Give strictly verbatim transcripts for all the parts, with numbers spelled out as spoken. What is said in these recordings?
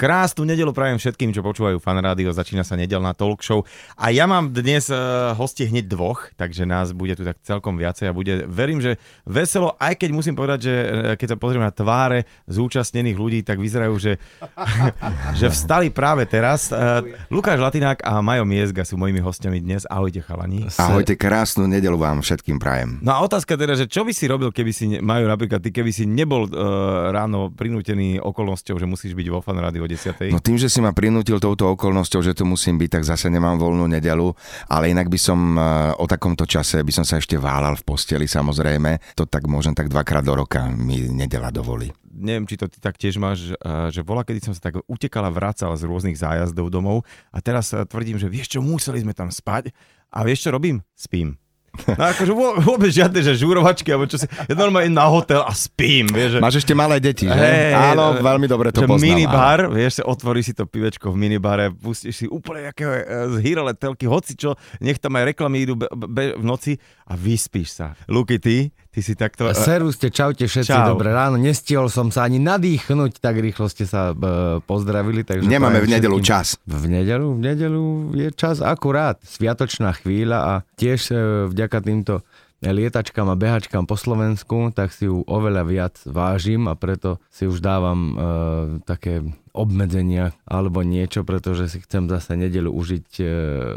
Krásnu nedeľu prajem všetkým, čo počúvajú Fanrádio. Začína sa nedeľná talk show. A ja mám dnes hostie hneď dvoch, takže nás bude tu tak celkom viacej a bude, verím, že veselo, aj keď musím povedať, že keď sa pozrieme na tváre zúčastnených ľudí, tak vyzerajú, že, že vstali práve teraz. Lukáš Latinák a Majo Miezga sú mojimi hostiami dnes. Ahojte, chalani. Ahojte, krásnu nedeľu vám všetkým prajem. No a otázka teda, že čo by si robil, keby si, Majo, napríklad ty, keby si nebol uh, ráno prinútený okolnosťou, že musíš byť vo Fanrádiu. No tým, že si ma prinútil touto okolnosťou, že tu musím byť, tak zase nemám voľnú nedeľu, ale inak by som o takomto čase, by som sa ešte válal v posteli, samozrejme. To tak môžem tak dvakrát do roka, mi nedeľa dovolí. Neviem, či to ty tak tiež máš, že bola, kedy som sa tak utekala, vracal z rôznych zájazdov domov a teraz tvrdím, že vieš čo, museli sme tam spať a vieš čo robím? Spím. No akože vôbec žiadne, že žúrovačky alebo čo si, ja normálne na hotel a spím, vieš. Že... Máš ešte malé deti, že? Hey, áno, veľmi dobre to poznám. Minibar, áno. Vieš, otvoríš si to pivečko v minibare, pustíš si úplne jakého zhýrele telky, hocičo, nech tam aj reklamy idú be, be, v noci a vyspíš sa. Luky, ty? Ty si takto... Servuste, čaute všetci, čau. Dobré ráno. Nestihol som sa ani nadýchnuť, tak rýchlo ste sa e, pozdravili. Takže nemáme v nedeľu všetkým... čas. V nedeľu? V nedeľu je čas akurát. Sviatočná chvíľa a tiež e, vďaka týmto lietačkám a behačkám po Slovensku, tak si ju oveľa viac vážim a preto si už dávam e, také... obmedzenia alebo niečo, pretože si chcem zase nedeľu užiť e,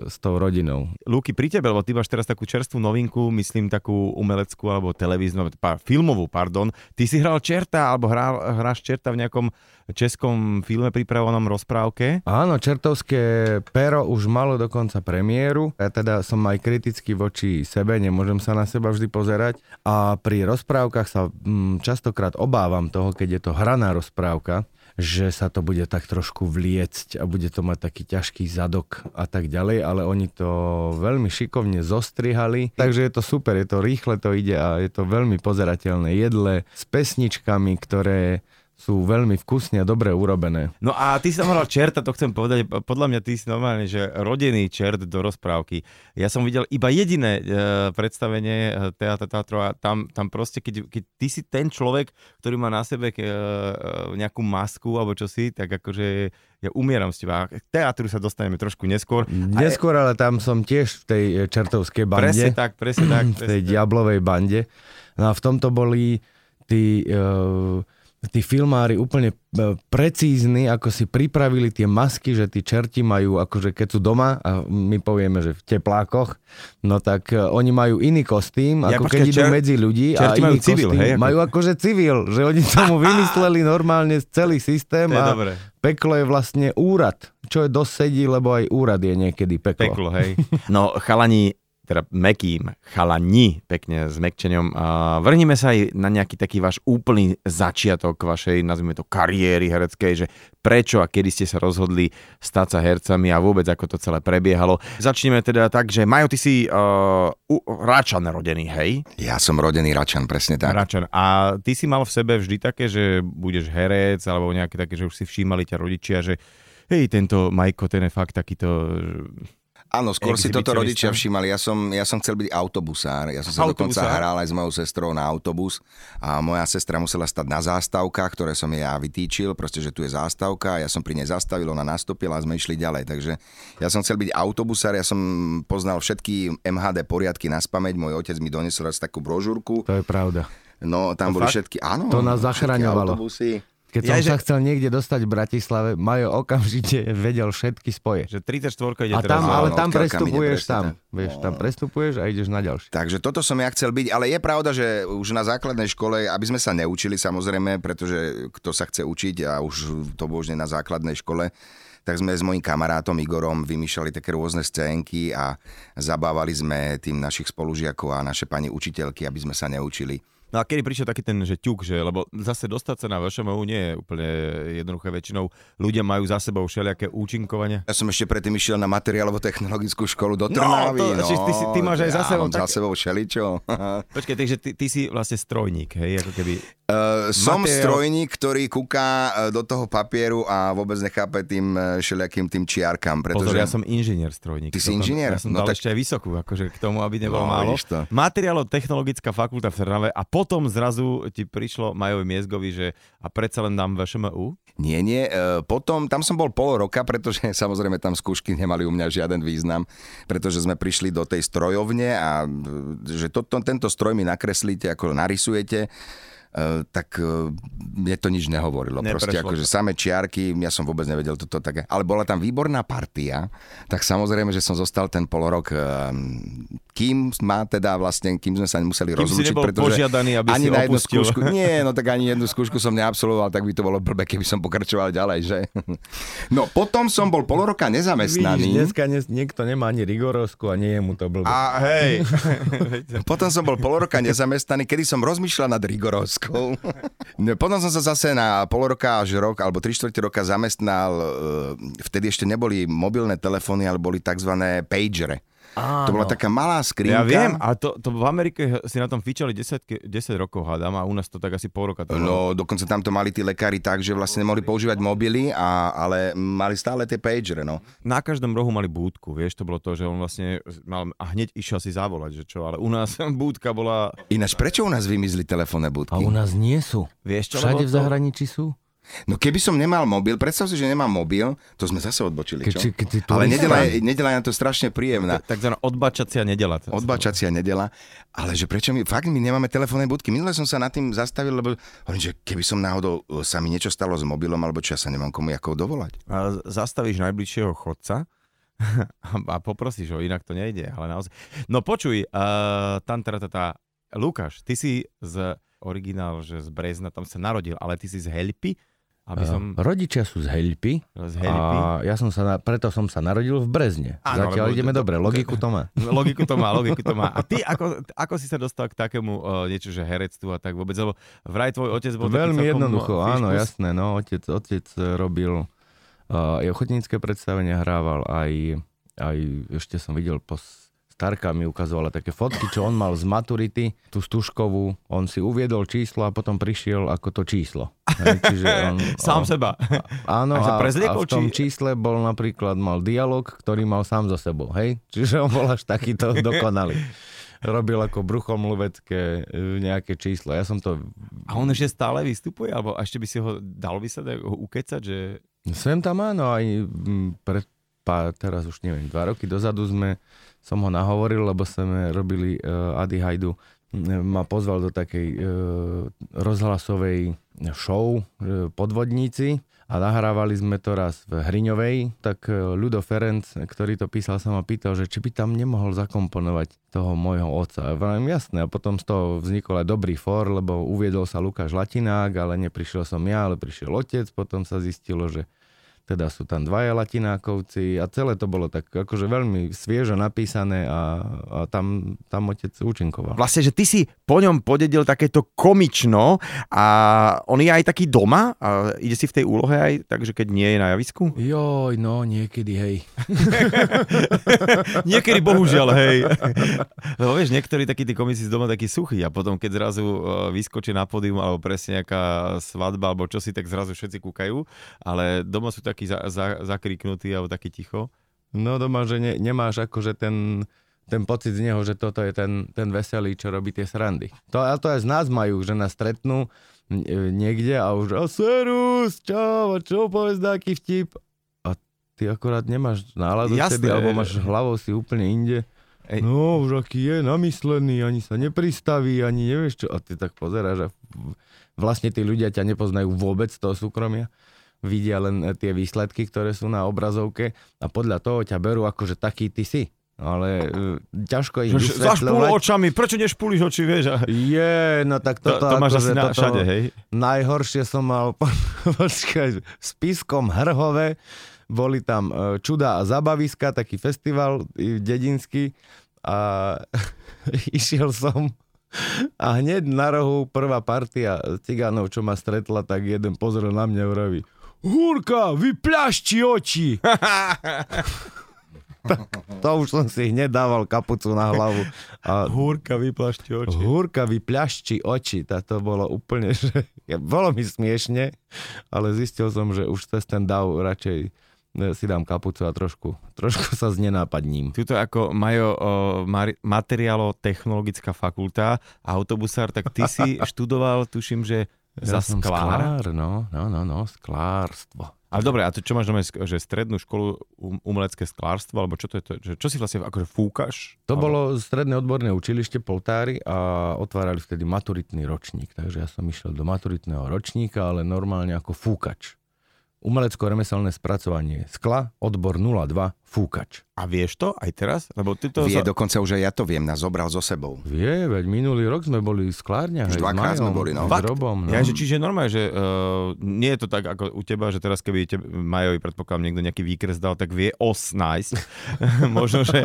s tou rodinou. Luky, pri tebe, lebo ty máš teraz takú čerstvú novinku, myslím takú umeleckú alebo televíznu, pá, filmovú, pardon. Ty si hral čerta alebo hral, hráš čerta v nejakom českom filme pripravovanom rozprávke? Áno, Čertovské pero už malo dokonca premiéru. Ja teda som aj kritický voči sebe, nemôžem sa na seba vždy pozerať a pri rozprávkach sa mm, častokrát obávam toho, keď je to hraná rozprávka, že sa to bude tak trošku vliecť a bude to mať taký ťažký zadok a tak ďalej, ale oni to veľmi šikovne zostrihali, takže je to super, je to rýchle, to ide a je to veľmi pozerateľné jedle s pesničkami, ktoré sú veľmi vkusne a dobre urobené. No a ty si tam hral čerta, to chcem povedať, podľa mňa ty si normálne, že rodený čert do rozprávky. Ja som videl iba jediné e, predstavenie Teatra Tatro a tam, tam proste, keď, keď ty si ten človek, ktorý má na sebe e, nejakú masku alebo čosi, tak akože ja umieram s teba. K teatru sa dostaneme trošku neskôr. Neskôr, ale tam som tiež v tej čertovskej bande. Presne tak, presne tak. Presne v tej tak. Diablovej bande. No a v tomto boli tí... E, tí filmári úplne precízni, ako si pripravili tie masky, že tí čerti majú, akože keď sú doma a my povieme, že v teplákoch, no tak oni majú iný kostým, ako ja, keď idú čer... medzi ľudí a iný majú kostým. Civil, hej, ako... Majú akože civil, že oni tomu vymysleli normálne celý systém a dobré. Peklo je vlastne úrad, čo je dosedí, lebo aj úrad je niekedy peklo. Peklo, hej. No chalani... teda mekým, chalani, pekne s mekčeňom. Vrhneme sa aj na nejaký taký váš úplný začiatok vašej, nazvime to, kariéry hereckej, že prečo a kedy ste sa rozhodli stať sa hercami a vôbec ako to celé prebiehalo. Začneme teda tak, že Majo, ty si uh, Račan rodený, hej? Ja som rodený Račan, presne tak. Račan. A ty si mal v sebe vždy také, že budeš herec, alebo nejaké také, že už si všímali ťa rodičia, že hej, tento Majko, ten je fakt takýto... Áno, skôr si toto rodičia všímali. Ja som, ja som chcel byť autobusár. Ja som sa autobusár. Dokonca hral aj s mojou sestrou na autobus a moja sestra musela stať na zástavkách, ktoré som jej ja vytýčil, proste, že tu je zástavka, ja som pri nej zastavil, ona nastúpila a sme išli ďalej. Takže ja som chcel byť autobusár, ja som poznal všetky em há dé poriadky naspamäť, môj otec mi donesol raz takú brožúrku. To je pravda. No, tam to boli fakt? Všetky, áno. To nás zachraňovalo. Keď som ja, že... sa chcel niekde dostať v Bratislave, Majo okamžite vedel všetky spoje. Že tridsaťštyri ide a tam, teraz. Ale no, tam prestupuješ tam. Vieš, tam prestupuješ a ideš na ďalšie. Takže toto som ja chcel byť, ale je pravda, že už na základnej škole, aby sme sa neučili samozrejme, pretože kto sa chce učiť a už to božne na základnej škole, tak sme s mojím kamarátom Igorom vymýšľali také rôzne scénky a zabávali sme tým našich spolužiakov a naše pani učiteľky, aby sme sa neučili. No a kedy prišiel taký ten, že ťuk, že, lebo zase dostať sa na vé š em u nie je úplne jednoduché, väčšinou ľudia majú za sebou všelijaké účinkovania. Ja som ešte predtým išiel na materiálovo-technologickú školu do Trnavy. No, to, no, ty, ty máš aj za sebou. Ja tak... za sebou všeličo. Počkej, takže ty, ty si vlastne strojník, hej, ako keby... Uh, som Materiál... strojník, ktorý kúka do toho papieru a vôbec nechápe tým všelijakým tým čiarkám, pretože... Pozor, ja som inžinier strojník. Ty si inžinier? Ja som no, dal tak... ešte aj vysokú, akože k tomu, aby nebolo no, málo. Materiálo-technologická fakulta v Trnave a potom zrazu ti prišlo Majovi Miezgovi, že a predsa len dám vé š em u? Nie, nie. E, potom, tam som bol pol roka, pretože samozrejme tam skúšky nemali u mňa žiaden význam, pretože sme prišli do tej strojovne a že to, to, tento stroj mi nakreslíte, ako narysujete, Uh, tak uh, mne to nič nehovorilo. Neprešlo. Proste akože samé čiarky, ja som vôbec nevedel toto také. Ale bola tam výborná partia, tak samozrejme, že som zostal ten polorok, uh, kým má teda vlastne, kým sme sa museli kým rozlúčiť, pretože požiadaný, aby ani na jednu skúšku, nie, no tak ani jednu skúšku som neabsolvoval, tak by to bolo blbé, keby som pokračoval ďalej, že? No, potom som bol poloroka nezamestnaný. Vidíš, dneska ne, niekto nemá ani rigorovskú a nie je mu to blbé. A hej. Potom som bol poloroka nezamestnaný, kedy som rozmýšľal nad rigorovskou. Potom som sa zase na pol roka až rok, alebo tri štvrte roka zamestnal, vtedy ešte neboli mobilné telefóny, ale boli takzvané pagere. Áno. To bola taká malá skrinka. Ja viem, a to, to v Amerike si na tom fičali desať rokov, hádam, a u nás to tak asi pol roka. To no, dokonca tam to mali tí lekári tak, že vlastne nemohli používať mobily, a, ale mali stále tie pagere, no. Na každom rohu mali búdku, vieš, to bolo to, že on vlastne mal a hneď išiel si zavolať, že čo, ale u nás búdka bola... Ináč, prečo u nás vymizli telefónne búdky? A u nás nie sú. Vieš, čo, všade v zahraničí sú. No keby som nemal mobil, predstav si, že nemám mobil, to sme zase odbočili, čo? Ke, ke, ale nedela je, nedela je na to strašne príjemná. Takzvaná odbačacia nedela. Odbačacia nedela, ale že prečo my, fakt my nemáme telefónne budky. Minule som sa nad tým zastavil, lebo hovorím, že keby som náhodou sa mi niečo stalo s mobilom, alebo čo, ja sa nemám komu jakou dovolať. A zastavíš najbližšieho chodca a poprosíš ho, inak to nejde, ale naozaj. No počuj, uh, tantratata, Lukáš, ty si z originál, že z Brezna, tam sa narodil, ale ty si z Heľpy. Aby som... Rodičia sú z Heľpy a ja som sa na... preto som sa narodil v Brezne. Áno, zatiaľ ideme to... dobre, logiku to má. Logiku to má, logiku to má. A ty, ako, ako si sa dostal k takému uh, niečo, že herectvu a tak vôbec? Lebo vraj tvoj otec bol... Veľmi jednoducho, fiškus. Áno, jasné. No, otec, otec robil uh, ochotnícke predstavenia, hrával aj, aj ešte som videl po... Tarka mi ukazovala také fotky, čo on mal z maturity, tú stužkovú. On si uviedol číslo a potom prišiel ako to číslo. Hej, čiže on, sám on, seba. Áno, a, a v tom čísle bol napríklad, mal dialog, ktorý mal sám so sebou. Hej? Čiže on bol až takýto dokonalý. Robil ako bruchomluvecké nejaké čísla. Ja som to... A on ešte stále vystupuje? Alebo ešte by si ho dal vysať, ho ukecať? Že... Sem tam áno, aj pred pár, teraz už neviem, dva roky dozadu sme... som ho nahovoril, lebo sme robili uh, Ady Hajdu. Ma pozval do takej uh, rozhlasovej show uh, Podvodníci a nahrávali sme to raz v Hriňovej. Tak uh, Ľudo Ferenc, ktorý to písal, sa ma pýtal, že či by tam nemohol zakomponovať toho môjho otca. A vrajím, jasné. A potom z toho vznikol aj dobrý for, lebo uviedol sa Lukáš Latinák, ale neprišiel som ja, ale prišiel otec. Potom sa zistilo, že teda sú tam dvaja Latinákovci a celé to bolo tak akože veľmi sviežo napísané a, a tam, tam otec účinkoval. Vlastne, že ty si po ňom podedil takéto komično a on je aj taký doma a ide si v tej úlohe aj tak, že keď nie je na javisku? Joj, no niekedy, hej. Niekedy bohužiaľ, hej. Lebo vieš, niektorí takí tí komici z doma takí suchí a potom keď zrazu vyskočí na pódium alebo presne nejaká svadba alebo čosi, tak zrazu všetci kúkajú, ale doma sú tak taký za, za, zakriknutý alebo taký ticho? No doma, že ne, nemáš akože ten, ten pocit z neho, že toto je ten, ten veselý, čo robí tie srandy. To, a to aj z nás majú, že nás stretnú niekde a už a serus, čau, a čo povedz taký vtip? A ty akorát nemáš náladu vtedy, alebo máš hlavou si úplne inde. Ej. No, už aký je namyslený, ani sa nepristaví, ani nevieš čo. A ty tak pozeráš a vlastne tí ľudia ťa nepoznajú vôbec z toho súkromia. Vidia len tie výsledky, ktoré sú na obrazovke a podľa toho ťa berú akože taký ty si. Ale ťažko ich vysvetľovať. Zašpúl očami, prečo nešpúliš oči, vieš? Je, no tak toto... To, to máš asi na všade, hej? Najhoršie som mal, počkaj, s Piskom Hrhove, boli tam Čuda a zabaviska, taký festival dedinský a išiel som... A hneď na rohu prvá partia cigánov, čo ma stretla, tak jeden pozrel na mňa a vraví: Húrka, vypľašči oči! Tak to už som si hneď dával kapucu na hlavu. A Húrka, vypľašči oči. Húrka, vypľašči oči. Tá to bolo úplne, že... Bolo mi smiešne, ale zistil som, že už cez ten dav radšej si dám kapucu a trošku, trošku sa znenápadním. Tuto ako Majo, uh, materiálo-technologická fakulta, autobusár, tak ty si študoval, tuším, že ja za sklára? Sklár, no, no, no, no, sklárstvo. Ale dobre, a to čo máš, že strednú školu umelecké sklárstvo, alebo čo to je to, že čo si vlastne akože fúkaš? To alebo... bolo stredné odborné učilište Poltári a otvárali vtedy maturitný ročník, takže ja som išiel do maturitného ročníka, ale normálne ako fúkač. Umelecko-remeselné spracovanie skla, odbor nula dva, fúkač. A vieš to aj teraz? Lebo ty to Vie, za... dokonca už aj ja to viem, nás zobral so sebou. Vie, veď minulý rok sme boli v sklárniach. Už dvakrát sme boli, no. Fakt? S Robom, no. Ja, že, čiže normálne, že uh, nie je to tak ako u teba, že teraz keby te, Majovi, predpokladám, niekto nejaký výkres dal, tak vie os nájsť. Možno, že...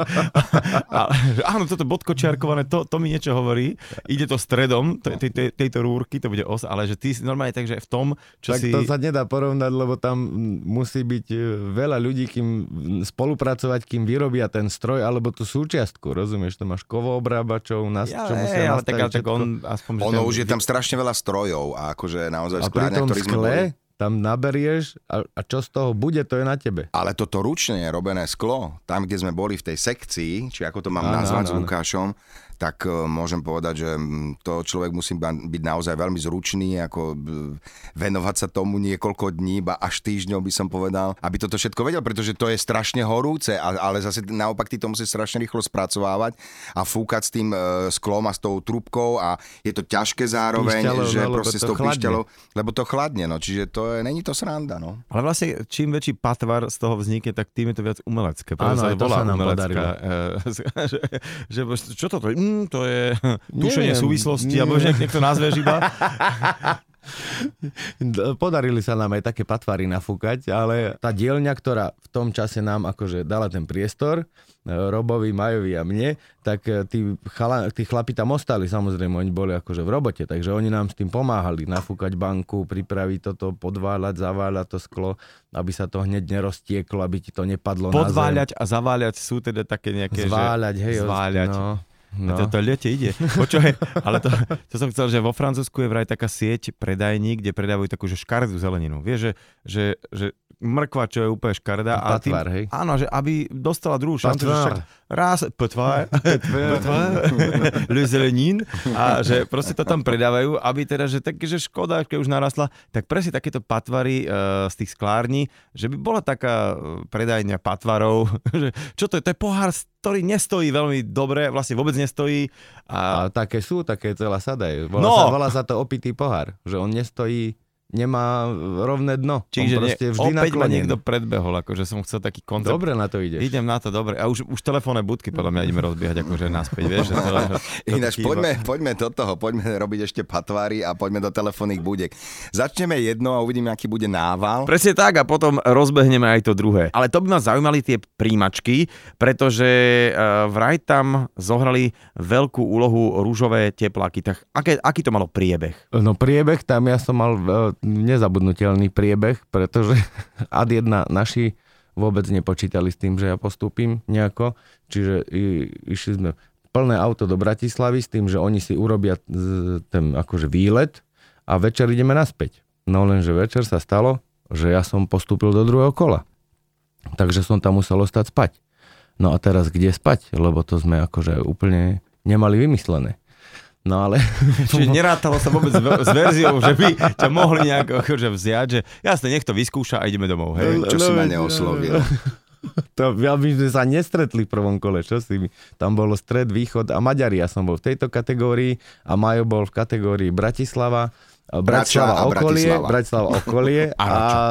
a, že áno, toto bodkočiarkované, to, to mi niečo hovorí. Ide to stredom te, te, te, tejto rúrky, to bude os, ale že ty normálne tak, že v tom, čo tak si... Tak to sa nedá porovnať, lebo tam musí byť veľa ľudí, kým spolupracovať, kým vyrobia ten stroj alebo tú súčiastku, rozumieš? To máš kovoobrábačov, nas, ja, čo musia ja, nastaviť. Ale tak, tak on, aspoň, ono ten... už je tam strašne veľa strojov a akože naozaj sklárňa, ktorý skle... sme boli... tam naberieš a, a čo z toho bude, to je na tebe. Ale toto ručne robené sklo, tam, kde sme boli v tej sekcii, či ako to mám áno, nazvať áno, s Lukášom, tak uh, môžem povedať, že to človek musí byť naozaj veľmi zručný, ako venovať sa tomu niekoľko dní, ba až týždňov by som povedal, aby toto všetko vedel, pretože to je strašne horúce, ale zase naopak ty to musíš strašne rýchlo spracovávať a fúkať s tým uh, sklom a s tou trúbkou a je to ťažké zároveň, píšťalo, že no, proste s tou píšťalou, lebo to chladne, no, čiže to není to sranda, no. Ale vlastne, čím väčší patvar z toho vznikne, tak tým je to viac umelecké. Áno, aj to sa nám podarilo. že, že, čo toto? Mm, to je tušenie súvislosti, alebo že niekto nazve iba. Podarili sa nám aj také patvary nafúkať, ale tá dielňa, ktorá v tom čase nám akože dala ten priestor, Robovi, Majovi a mne, tak tí, chala, tí chlapi tam ostali, samozrejme, oni boli akože v robote, takže oni nám s tým pomáhali nafúkať banku, pripraviť toto, podváľať, zaváľať to sklo, aby sa to hneď neroztieklo, aby ti to nepadlo podváľať na zem. Podváľať a zaváľať sú teda také nejaké, zváľať, že... Hej, zváľať, hej, no. No. A to, to ľete ide. Počuaj, ale to, to som chcel, že vo Francúzsku je vraj taká sieť predajní, kde predávajú takú že škaredú zeleninu. Vieš, že, že, že mrkva, čo je úplne škaredá. A patvár, hej? Áno, že aby dostala druhú šancu. Raz, patvár, le zelenín. A že proste to tam predávajú, aby teda, že také, že škoda, keď už narastla, tak presne takéto patvary uh, z tých sklární, že by bola taká predajňa patvarov. Že, čo to je? To je pohár, ktorý nestojí veľmi dobre, vlastne vôbec nestojí. A... a také sú, také celá sada je. Volá, no. sa, volá sa to opitý pohár, že on nestojí, nemá rovné dno. Čiže ne, vždy opäť naklonený. Ma niekto predbehol, akože som chcel taký koncept. Dobre na to ideš. Idem na to, dobre. A už, už telefónne budky podľa mňa ideme rozbiehať akože naspäť, vieš. Teda, ináč poďme, poďme do toho, poďme robiť ešte patvári a poďme do telefónnych budiek. Začneme jedno a uvidíme, aký bude nával. Presne tak a potom rozbehneme aj to druhé. Ale to by ma zaujímali tie príjmačky, pretože vraj tam zohrali veľkú úlohu rúžové tepláky. Tak aké, aký to malo priebeh? No priebeh tam ja som mal nezabudnutelný priebeh, pretože ad jedna naši vôbec nepočítali s tým, že ja postúpim nejako. Čiže i, išli sme plné auto do Bratislavy s tým, že oni si urobia ten akože výlet a večer ideme naspäť. No lenže večer sa stalo, že ja som postúpil do druhého kola. Takže som tam musel ostať spať. No a teraz kde spať? Lebo to sme akože úplne nemali vymyslené. No ale... Čiže nerátalo sa vôbec s verziou, že by ťa mohli nejak akože vziať, že jasne, nech to vyskúša a ideme domov, hej. Čo si ma neoslovil. To, ja by sme sa nestretli v prvom kole, čo si mi... Tam bolo stred, východ a Maďari. Ja som bol v tejto kategórii a Majo bol v kategórii Bratislava, Bratislava okolie, Bratislava. Bratislava okolie a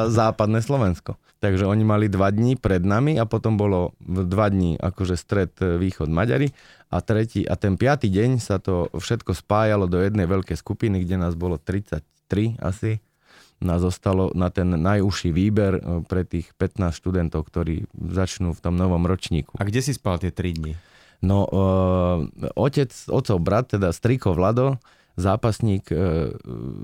západné Slovensko. Takže oni mali dva dní pred nami a potom bolo dva dní akože stred, východ Maďari a tretí a ten piatý deň sa to všetko spájalo do jednej veľkej skupiny, kde nás bolo tridsaťtri asi. Nás zostalo na ten najúžší výber pre tých pätnásť študentov, ktorí začnú v tom novom ročníku. A kde si spal tie tri dni? No, e, otec, otcov brat, teda strýko Vlado, zápasník e,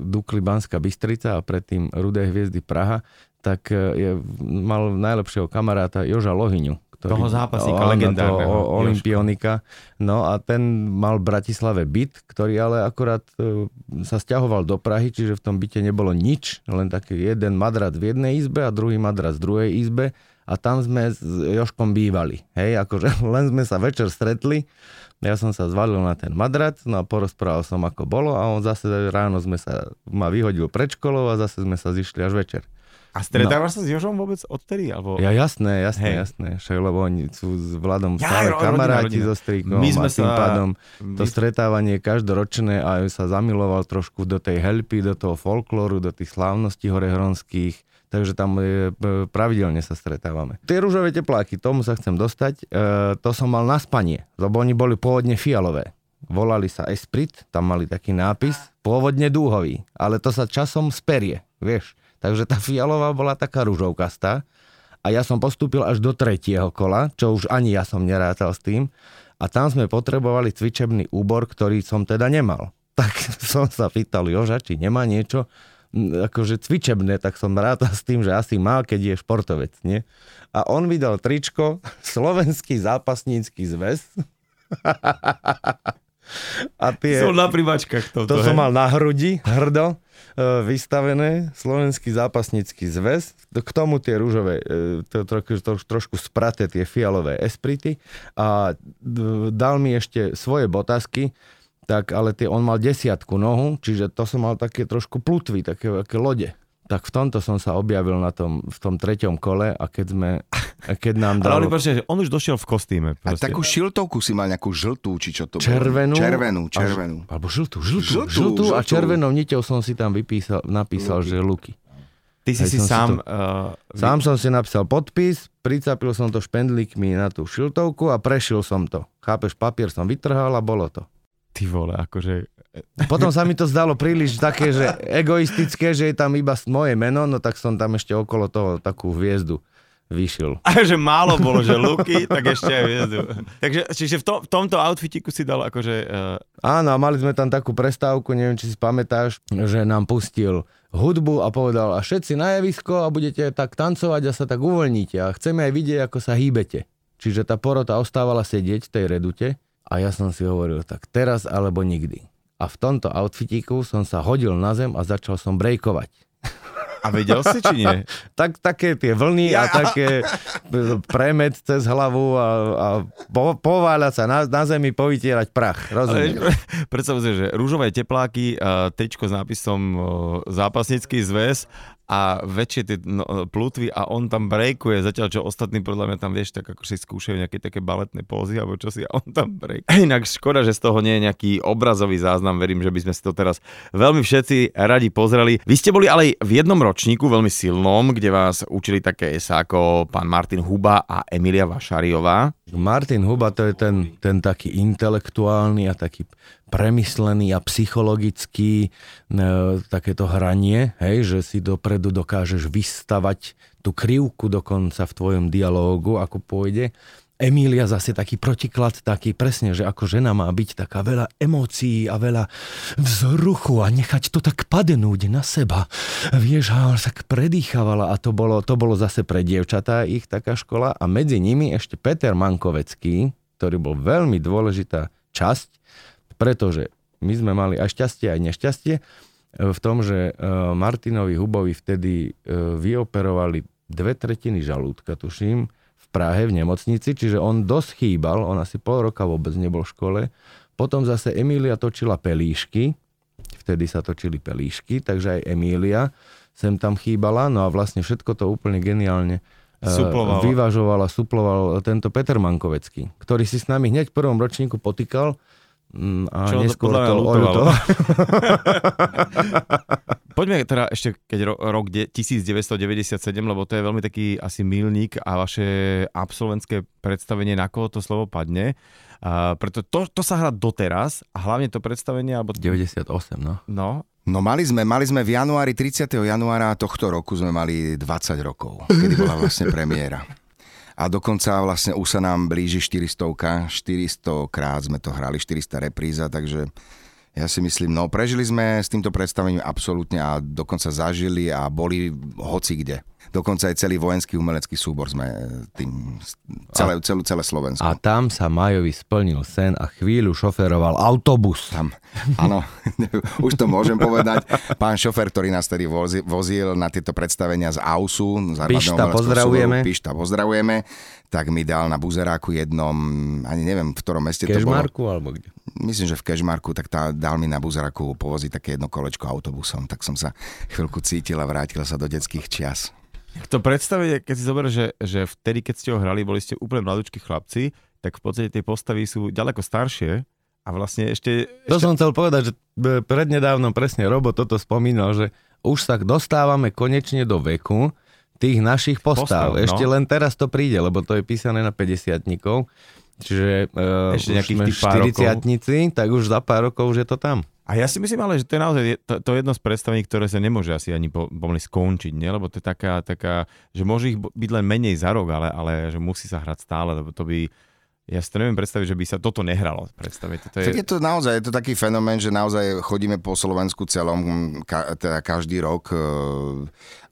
Dukly Banská Bystrica a predtým Rudé hviezdy Praha, tak je, mal najlepšieho kamaráta Joža Lohyňu. Ktorý, toho zápasníka, legendárneho. Toho olympionika. No a ten mal v Bratislave byt, ktorý ale akurát e, sa sťahoval do Prahy, čiže v tom byte nebolo nič, len taký jeden madrac v jednej izbe a druhý madrac v druhej izbe a tam sme s Jožkom bývali. Hej, akože len sme sa večer stretli, ja som sa zvalil na ten madrac, no a porozprával som, ako bolo, a on zase ráno sme sa, ma vyhodil pred školou a zase sme sa zišli až večer. A stretávaš no. sa s Jožom vôbec odtedy? Alebo... Ja jasné, jasné, hey. jasné. Však, lebo oni sú s Vladom ja, stále rodina, kamaráti rodina. So Stríkom a tým sa... pádom to My... stretávanie každoročné a sa zamiloval trošku do tej Heľpy, do toho folklóru, do tých slávností horehronských. Takže tam pravidelne sa stretávame. Tie rúžové tepláky, tomu sa chcem dostať. E, to som mal na spanie, lebo oni boli pôvodne fialové. Volali sa Esprit, tam mali taký nápis, pôvodne dúhový, ale to sa časom sperie, vieš. Takže tá fialová bola taká ružovkastá a ja som postúpil až do tretieho kola, čo už ani ja som nerátal s tým. A tam sme potrebovali cvičebný úbor, ktorý som teda nemal. Tak som sa pýtal Joža, či nemá niečo akože cvičebné, tak som rátal s tým, že asi má, keď je športovec, nie? A on mi dal tričko Slovenský zápasnícky zväz. A tie, som na primačkách toto, to he? Som mal na hrudi, hrdo, vystavené Slovenský zápasnícky zväz, k tomu tie rúžové, to, to, to, trošku spraté tie fialové esprity, a dal mi ešte svoje botasky, tak, ale tie, on mal desiatku nohu, čiže to som mal také trošku plutvy, také, také lode. Tak v tomto som sa objavil na tom, v tom treťom kole a keď sme... A keď nám dal... Ale proste, on už došiel v kostýme. Proste. A takú šiltovku si mal, nejakú žltú, či čo to bolo? Červenú. Červenú, červenú. Ž... Alebo žltú, žltú, žltú, žltú, žltú. A červenou niťou som si tam vypísal, napísal, Luky. že Luky. Ty si Aj si sám... Si to... uh... Sám som si napísal podpis, pricapil som to špendlíkmi na tú šiltovku a prešiel som to. Chápeš, papier som vytrhal a bolo to. Ty vole, akože... Potom sa mi to zdalo príliš také, že egoistické, že je tam iba moje meno, no tak som tam ešte okolo toho takú hviezdu vyšiel. A že málo bolo, že Luky, tak ešte aj hviezdu. Takže čiže v, tom, v tomto outfitiku si dal akože... Uh... Áno, a mali sme tam takú prestávku, neviem, či si pamätáš, že nám pustil hudbu a povedal, a všetci na javisko a budete tak tancovať a sa tak uvoľníte a chceme aj vidieť, ako sa hýbete. Čiže tá porota ostávala sedieť v tej redute. A ja som si hovoril, tak teraz alebo nikdy. A v tomto outfitíku som sa hodil na zem a začal som brejkovať. A vedel si, či nie? Tak, také tie vlny ja. a také premet cez hlavu a, a po, pováľať sa na, na zemi, povytierať prach. Rozumieš? Predstavte, že rúžové tepláky, tričko s nápisom Zápasnícky zväz a väčšie tie no, plutvy a on tam brejkuje, zatiaľ čo ostatní podľa mňa tam, vieš, tak ako si skúšajú nejaké také baletné pózy alebo čo si a on tam brejkuje. Inak škoda, že z toho nie je nejaký obrazový záznam, verím, že by sme si to teraz veľmi všetci radi pozreli. Vy ste boli ale v jednom ročníku ročníku veľmi silnom, kde vás učili také esáko pán Martin Huba a Emília Vašariová. Martin Huba to je ten, ten taký intelektuálny a taký premyslený a psychologický e, takéto hranie, hej, že si dopredu dokážeš vystavať tú krivku dokonca v tvojom dialógu, ako pôjde. Emília zase taký protiklad, taký presne, že ako žena má byť taká veľa emócií a veľa vzruchu a nechať to tak padnúť na seba. Vieš, ale tak predýchávala a to bolo, to bolo zase pre dievčatá ich taká škola a medzi nimi ešte Peter Mankovecký, ktorý bol veľmi dôležitá časť, pretože my sme mali aj šťastie, aj nešťastie v tom, že Martinovi Hubovi vtedy vyoperovali dve tretiny žalúdka, tuším, Prahe v nemocnici, čiže on dosť chýbal, on asi pol roka vôbec nebol v škole. Potom zase Emília točila pelíšky, vtedy sa točili pelíšky, takže aj Emília sem tam chýbala, no a vlastne všetko to úplne geniálne suploval. vyvažoval a suploval tento Peter Mankovecký, ktorý si s nami hneď v prvom ročníku potýkal a čo neskôr to oľutoval. Poďme teda ešte keď rok devätnásťstodeväťdesiatsedem, lebo to je veľmi taký asi milník a vaše absolventské predstavenie, na koho to slovo padne. Uh, preto to, to sa hrá doteraz a hlavne to predstavenie... Alebo... deväťdesiatosem, no. No. No mali sme, mali sme v januári, tridsiateho januára tohto roku sme mali dvadsať rokov, kedy bola vlastne premiéra. A dokonca vlastne už sa nám blíži štyristovka, štyristo krát sme to hrali, štyristo repríza, takže Ja si myslím, no prežili sme s týmto predstavením absolútne a dokonca zažili a boli hoci kde. Dokonca aj celý vojenský umelecký súbor sme tým, celé, celú, celé Slovensko. A tam sa Majovi splnil sen a chvíľu šoféroval autobus. Tam, áno, už to môžem povedať. Pán šofér, ktorý nás tedy vozil, vozil na tieto predstavenia z á ú es u, z Pišta, pozdravujeme. Súboru, Pišta, pozdravujeme. Tak mi dal na buzeráku jednom, ani neviem, v ktorom meste to bolo. V Kešmarku alebo kde? Myslím, že v Kešmarku, tak tá, dal mi na buzeráku povoziť také jedno kolečko autobusom, tak som sa chvíľku cítil a vrátil sa do detských čias. To predstaviť, keď si zober, že, že vtedy, keď ste ho hrali, boli ste úplne mladúčky chlapci, tak v podstate tie postavy sú ďaleko staršie a vlastne ešte... ešte... To som chcel povedať, že prednedávno presne Robo toto spomínal, že už sa dostávame konečne do veku tých našich postav. postav no. Ešte len teraz to príde, lebo to je písané na päťdesiatnikov, čiže uh, ešte už sme štyridsiatnici, tak už za pár rokov už je to tam. A ja si myslím ale, že to je naozaj to, to jedno z predstavení, ktoré sa nemôže asi ani po, pomôcť skončiť, nie? Lebo to je taká, taká, že môže ich byť len menej za rok, ale, ale že musí sa hrať stále, lebo to by... Ja si to neviem predstaviť, že by sa toto nehralo. Predstaviť. Toto je... Tak je to naozaj, je to taký fenomén, že naozaj chodíme po Slovensku celom, ka, teda každý rok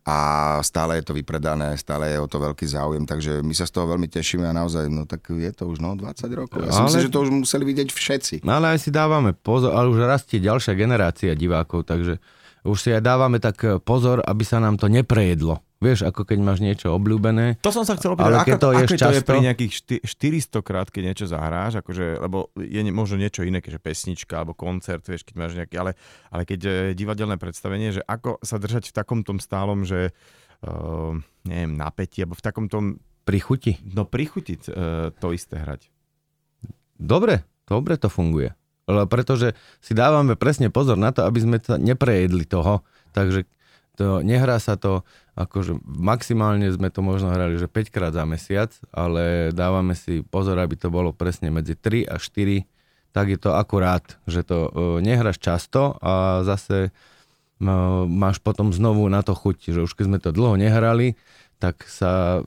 a stále je to vypredané, stále je o to veľký záujem, takže my sa z toho veľmi tešíme a naozaj, no tak je to už no dvadsať rokov. Ja si ale... myslím, že to už museli vidieť všetci. No ale aj si dávame pozor, ale už rastie ďalšia generácia divákov, takže už si aj dávame tak pozor, aby sa nám to neprejedlo. Vieš, ako keď máš niečo obľúbené. To som sa chcel opýtať, ale keď to, ako, ako často... to je pri nejakých štyristokrát, keď niečo zahráš, akože, lebo je možno niečo iné, keďže pesnička alebo koncert, vieš, keď máš nejaký, ale, ale keď je divadelné predstavenie, že ako sa držať v takom tom stálom, že uh, neviem, napätí, alebo v takom tom... Pri chuti. No pri chuti uh, to isté hrať. Dobre, dobre to funguje. Ale pretože si dávame presne pozor na to, aby sme sa neprejedli toho, takže... To, nehrá sa to, akože maximálne sme to možno hrali, že päťkrát za mesiac, ale dávame si pozor, aby to bolo presne medzi tri a štyri, tak je to akurát, že to nehráš často a zase máš potom znovu na to chuť, že už keď sme to dlho nehrali, tak sa,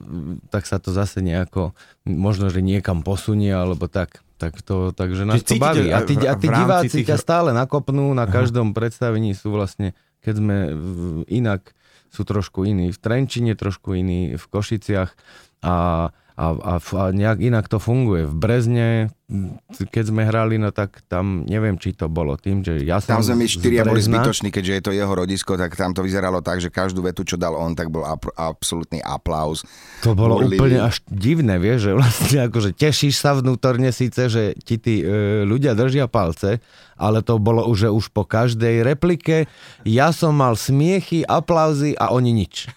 tak sa to zase nejako, možno, že niekam posunie, alebo tak. Tak to, takže nás to baví. A tí, a tí diváci tých... ťa stále nakopnú, na každom predstavení sú vlastne keď sme inak, sú trošku iní v Trenčine, trošku iní v Košiciach a, a, a, a nejak inak to funguje. V Brezne, keď sme hrali, no tak tam neviem, či to bolo tým, že ja som z Brezna. Tam sme my štyria boli zbytoční, keďže je to jeho rodisko, tak tam to vyzeralo tak, že každú vetu, čo dal on, tak bol ap- absolútny aplauz. To bolo Modlivý. Úplne až divné, vieš, že vlastne akože tešíš sa vnútorne síce, že ti tí e, ľudia držia palce, ale to bolo už, že už po každej replike ja som mal smiechy, aplauzy a oni nič.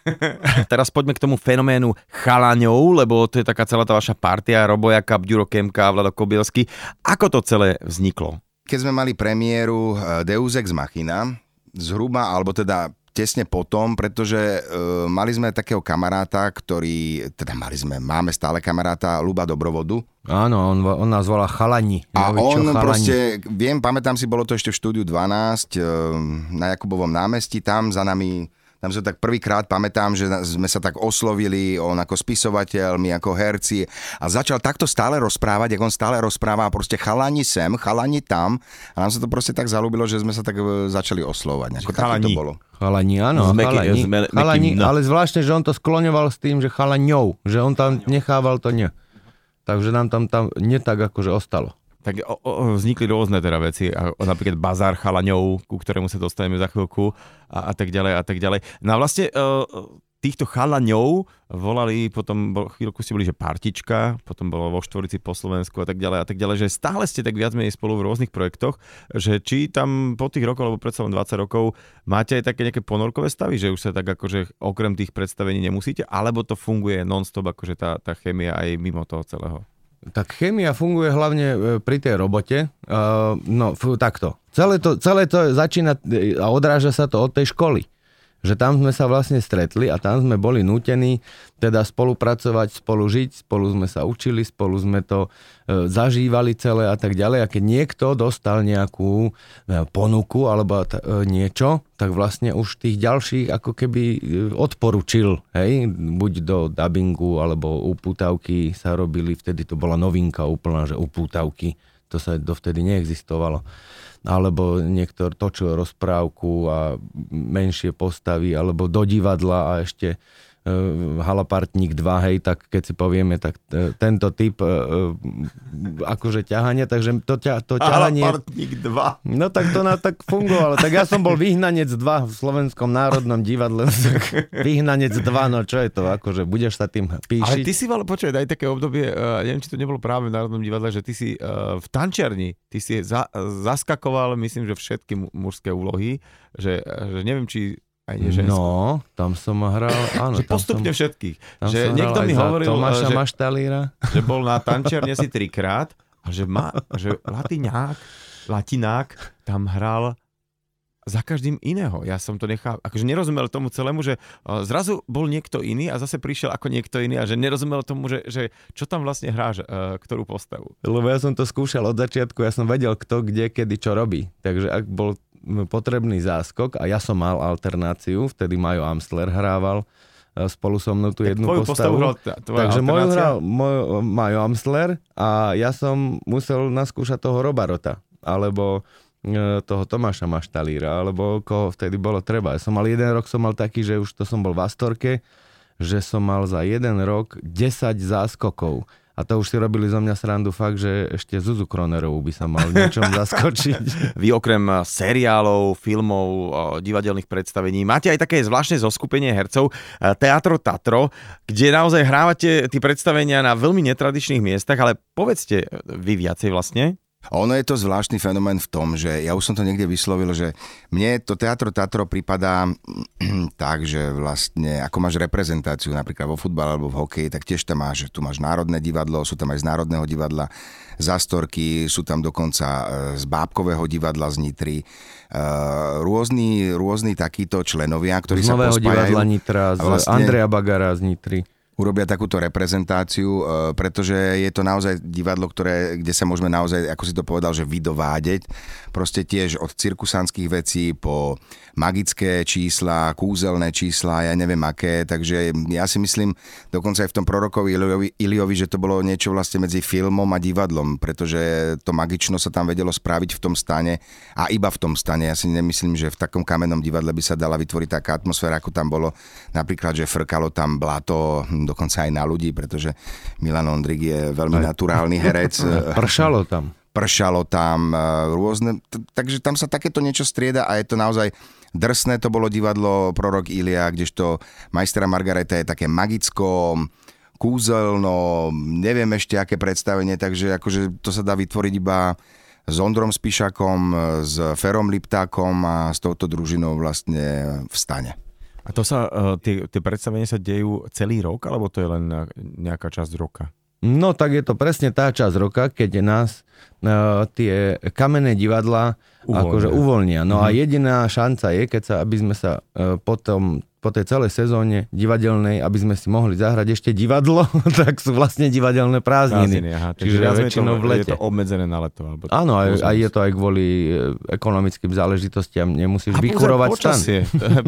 Teraz poďme k tomu fenoménu chalaňov, lebo to je taká celá tá vaša partia, Robo Jakab, Ďuro Kemka, Vlado Kobielsky. Ako to celé vzniklo? Keď sme mali premiéru Deus Ex Machina, zhruba, alebo teda tesne potom, pretože e, mali sme takého kamaráta, ktorý, teda mali sme, máme stále kamaráta Ľuba Dobrovodu. Áno, on, on nás volá Chalani. A Jovi, on Chalani. Proste, viem, pamätám si, bolo to ešte v štúdiu dvanásť e, na Jakubovom námestí, tam za nami, tam sa tak prvýkrát pamätám, že sme sa tak oslovili, on ako spisovateľ, my ako herci a začal takto stále rozprávať, jak on stále rozpráva a proste chalani sem, chalani tam a nám sa to proste tak zalúbilo, že sme sa tak začali oslovať. Chalani. To bolo. Chalani, áno. Chalani, chalani, chalani, ale zvláštne, že on to skloňoval s tým, že chalaňou, že on tam nechával to ne. Takže nám tam, tam nie tak akože ostalo. Tak o, o, vznikli rôzne teda veci, a, o, napríklad bazár chalaňov, ku ktorému sa dostaneme za chvíľku a, a tak ďalej a tak ďalej. No a vlastne e, týchto chalaňov volali, potom bol, chvíľku ste boli, že partička, potom bolo vo štvorici po Slovensku a tak ďalej a tak ďalej, že stále ste tak viac menej spolu v rôznych projektoch, že či tam po tých rokoch, alebo predsa len dvadsať rokov, máte aj také nejaké ponorkové stavy, že už sa tak akože okrem tých predstavení nemusíte, alebo to funguje non-stop, akože tá, tá chémia aj mimo toho celého? Tak chémia funguje hlavne pri tej robote. Uh, no fú, takto. Celé to, celé to začína a odráža sa to od tej školy. Že tam sme sa vlastne stretli a tam sme boli nútení teda spolupracovať, spolu žiť, spolu sme sa učili, spolu sme to e, zažívali celé a tak ďalej. A keď niekto dostal nejakú e, ponuku alebo t- e, niečo, tak vlastne už tých ďalších ako keby e, odporučil, hej, buď do dabingu alebo upútavky sa robili, vtedy to bola novinka úplná, že upútavky. To sa dovtedy neexistovalo. Alebo niektor točil rozprávku a menšie postavy, alebo do divadla a ešte Halapartník dva, hej, tak keď si povieme, tak tento typ akože ťahania, takže to, ťa, to ťahanie... Halapartník dva. No tak to na, tak fungovalo. Tak ja som bol vyhnanec dva v Slovenskom národnom divadle. Vyhnanec dva, no čo je to? Akože budeš sa tým píšiť. Ale ty si mal, počuť, aj také obdobie, neviem, či to nebolo práve v Národnom divadle, že ty si v tančiarni, ty si za, zaskakoval, myslím, že všetky mužské úlohy, že, že neviem, či aj nie ženskú. No, tam som hral, áno. Že postupne som, všetkých. Že niekto mi hovoril, Tomáša Maštalíra, že bol na tančiarne si trikrát a že, ma, že Latinák, Latinák tam hral za každým iného. Ja som to nechal, akože nerozumel tomu celému, že zrazu bol niekto iný a zase prišiel ako niekto iný a že nerozumel tomu, že, že čo tam vlastne hráš, ktorú postavu. Lebo ja som to skúšal od začiatku, ja som vedel kto, kde, kedy, čo robí. Takže ak bol potrebný záskok a ja som mal alternáciu, vtedy Majo Amstler hrával spolu so mnou tú tak jednu postavu. postavu t- Takže môj hral môj, Majo Amstler a ja som musel naskúšať toho Robarota alebo toho Tomáša Maštalíra alebo koho vtedy bolo treba. Ja som mal jeden rok, som mal taký, že už to som bol v Astorke, že som mal za jeden rok desať záskokov. A to už si robili zo mňa srandu fakt, že ešte Zuzu Kronerovú by sa mal niečom zaskočiť. Vy okrem seriálov, filmov, divadelných predstavení máte aj také zvláštne zoskupenie hercov Teatro Tatro, kde naozaj hrávate tie predstavenia na veľmi netradičných miestach, ale povedzte vy viacej vlastne. Ono je to zvláštny fenomén v tom, že ja už som to niekde vyslovil, že mne to Teatro Tatro pripadá tak, že vlastne ako máš reprezentáciu napríklad vo futbale alebo v hokeji, tak tiež tam máš, tu máš Národné divadlo, sú tam aj z Národného divadla Zastorky, sú tam dokonca z Bábkového divadla z Nitry, rôzni, rôzni takíto členovia, ktorí sa pospájajú. Z Nového divadla Nitra, z vlastne... Andreja Bagara z Nitry. Urobia takúto reprezentáciu, pretože je to naozaj divadlo, ktoré, kde sa môžeme naozaj, ako si to povedal, že vydovádeť. Proste tiež od cirkusánskych vecí po magické čísla, kúzelné čísla, ja neviem aké. Takže ja si myslím, dokonca aj v tom Prorokovi Iliovi, Iliovi, že to bolo niečo vlastne medzi filmom a divadlom, pretože to magično sa tam vedelo spraviť v tom stane a iba v tom stane. Ja si nemyslím, že v takom kamennom divadle by sa dala vytvoriť taká atmosféra, ako tam bolo napríklad, že frkalo tam blato, dokonca aj na ľudí, pretože Milan Ondrik je veľmi naturálny herec. Pršalo tam. Pršalo tam rôzne, t- takže tam sa takéto niečo strieda a je to naozaj drsné, to bolo divadlo Prorok Ilia, kdežto Majstra Margareta je také magicko, kúzelno, neviem ešte aké predstavenie, takže akože to sa dá vytvoriť iba s Ondrom Spišakom, s Ferom Liptákom a s touto družinou vlastne v stane. A to sa, tie, tie predstavenia sa dejú celý rok, alebo to je len nejaká časť roka? No tak je to presne tá časť roka, keď nás uh, tie kamenné divadlá uvoľnia. Akože uvoľnia. No mhm. a jediná šanca je, keď sa, aby sme sa uh, potom, po tej celej sezóne divadelnej, aby sme si mohli zahrať ešte divadlo, tak sú vlastne divadelné prázdniny. prázdniny aha, Čiže väčšinou to, v lete. Je to obmedzené na leto. Alebo áno, aj, aj je to aj kvôli ekonomickým záležitostiam. Nemusíš a vykurovať stan.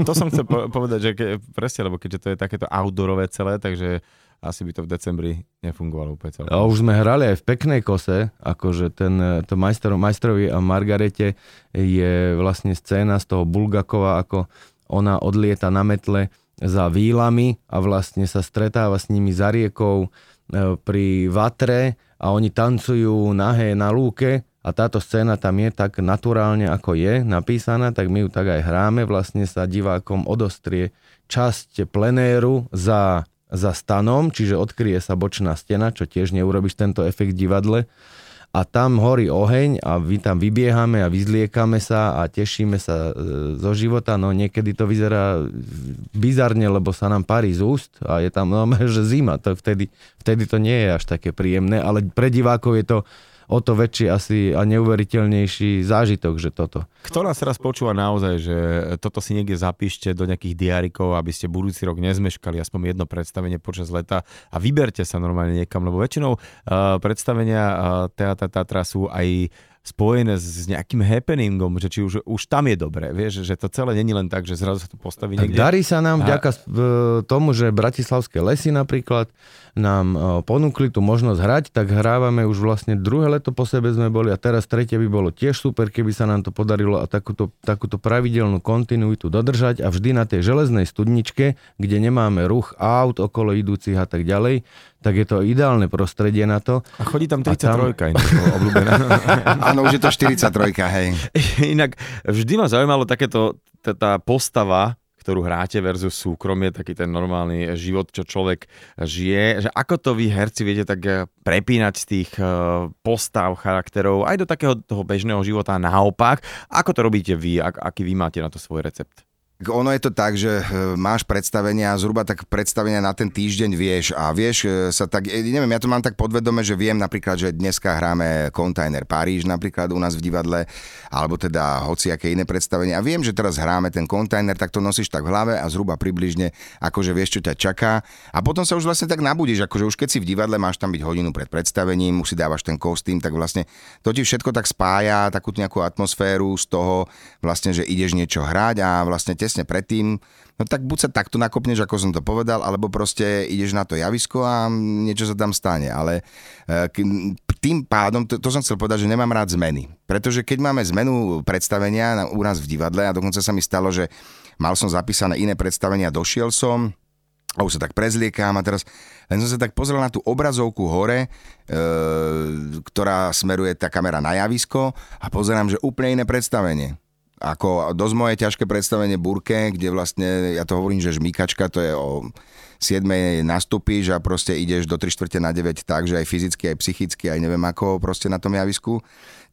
To som chcel povedať, že ke, presne, lebo keďže to je takéto outdoorové celé, takže asi by to v decembri nefungovalo úplne celé. A už sme hrali aj v peknej kose, akože ten, to majster, majstrovi a Margarete je vlastne scéna z toho Bulgakova, ako ona odlieta na metle za vílami a vlastne sa stretáva s nimi za riekou pri vatre a oni tancujú nahé na lúke a táto scéna tam je tak naturálne, ako je napísaná, tak my ju tak aj hráme. Vlastne sa divákom odostrie časť plenéru za, za stanom, čiže odkryje sa bočná stena, čo tiež neurobiš tento efekt divadle. A tam horí oheň a my tam vybiehame a vyzliekame sa a tešíme sa zo života. No niekedy to vyzerá bizarne, lebo sa nám parí z úst a je tam no, že zima. To vtedy, vtedy to nie je až také príjemné, ale pre divákov je to o to väčší asi a neuveriteľnejší zážitok, že toto. Kto nás teraz počúva naozaj, že toto si niekde zapíšte do nejakých diárikov, aby ste budúci rok nezmeškali aspoň jedno predstavenie počas leta a vyberte sa normálne niekam, lebo väčšinou uh, predstavenia uh, Teatra Tatra sú aj spojené s, s nejakým happeningom, že či už, už tam je dobre, vieš, že to celé není len tak, že zrazu sa to postaví niekde. Darí sa nám a... vďaka tomu, že bratislavské lesy napríklad nám ponúkli tú možnosť hrať, tak hrávame už vlastne druhé leto po sebe sme boli a teraz tretie by bolo tiež super, keby sa nám to podarilo a takúto, takúto pravidelnú kontinuitu dodržať a vždy na tej železnej studničke, kde nemáme ruch aut okolo idúcich a tak ďalej, tak je to ideálne prostredie na to. A chodí tam tridsaťtrojka, tam... inak obľúbená. Áno, už je to štyridsaťtrojka, hej. Inak vždy ma zaujímalo takéto, t- tá postava, ktorú hráte versus súkromie, taký ten normálny život, čo človek žije. Že ako to vy, herci, viete tak prepínať z tých postav, charakterov aj do takého toho bežného života naopak? Ako to robíte vy? Aký vy máte na to svoj recept? Ono je to tak, že máš predstavenia, zhruba tak predstavenia na ten týždeň vieš a vieš sa tak, neviem, ja to mám tak podvedome, že viem napríklad, že dneska hráme Kontajner Paríž napríklad u nás v divadle, alebo teda hociaké iné predstavenie a viem, že teraz hráme ten Kontajner, tak to nosíš tak v hlave a zhruba približne akože vieš, čo ťa čaká a potom sa už vlastne tak nabudíš, akože už keď si v divadle máš tam byť hodinu pred predstavením, už si dávaš ten kostým, tak vlastne to ti všetko tak spája, takú nejakú atmosféru z toho vlastne, že ideš niečo hrať a vlastne presne predtým, no tak buď sa takto nakopneš, ako som to povedal, alebo proste ideš na to javisko a niečo sa tam stane. Ale tým pádom, to, to som chcel povedať, že nemám rád zmeny. Pretože keď máme zmenu predstavenia u nás v divadle a dokonca sa mi stalo, že mal som zapísané iné predstavenia, došiel som a už sa tak prezliekam a teraz len som sa tak pozrel na tú obrazovku hore, e, ktorá smeruje tá kamera na javisko a pozerám, že úplne iné predstavenie. Ako dosť moje ťažké predstavenie Burke, kde vlastne, ja to hovorím, že žmýkačka, to je o siedmej nastúpiš a proste ideš do tri štvrte na deväť tak, že aj fyzicky, aj psychicky, aj neviem ako proste na tom javisku,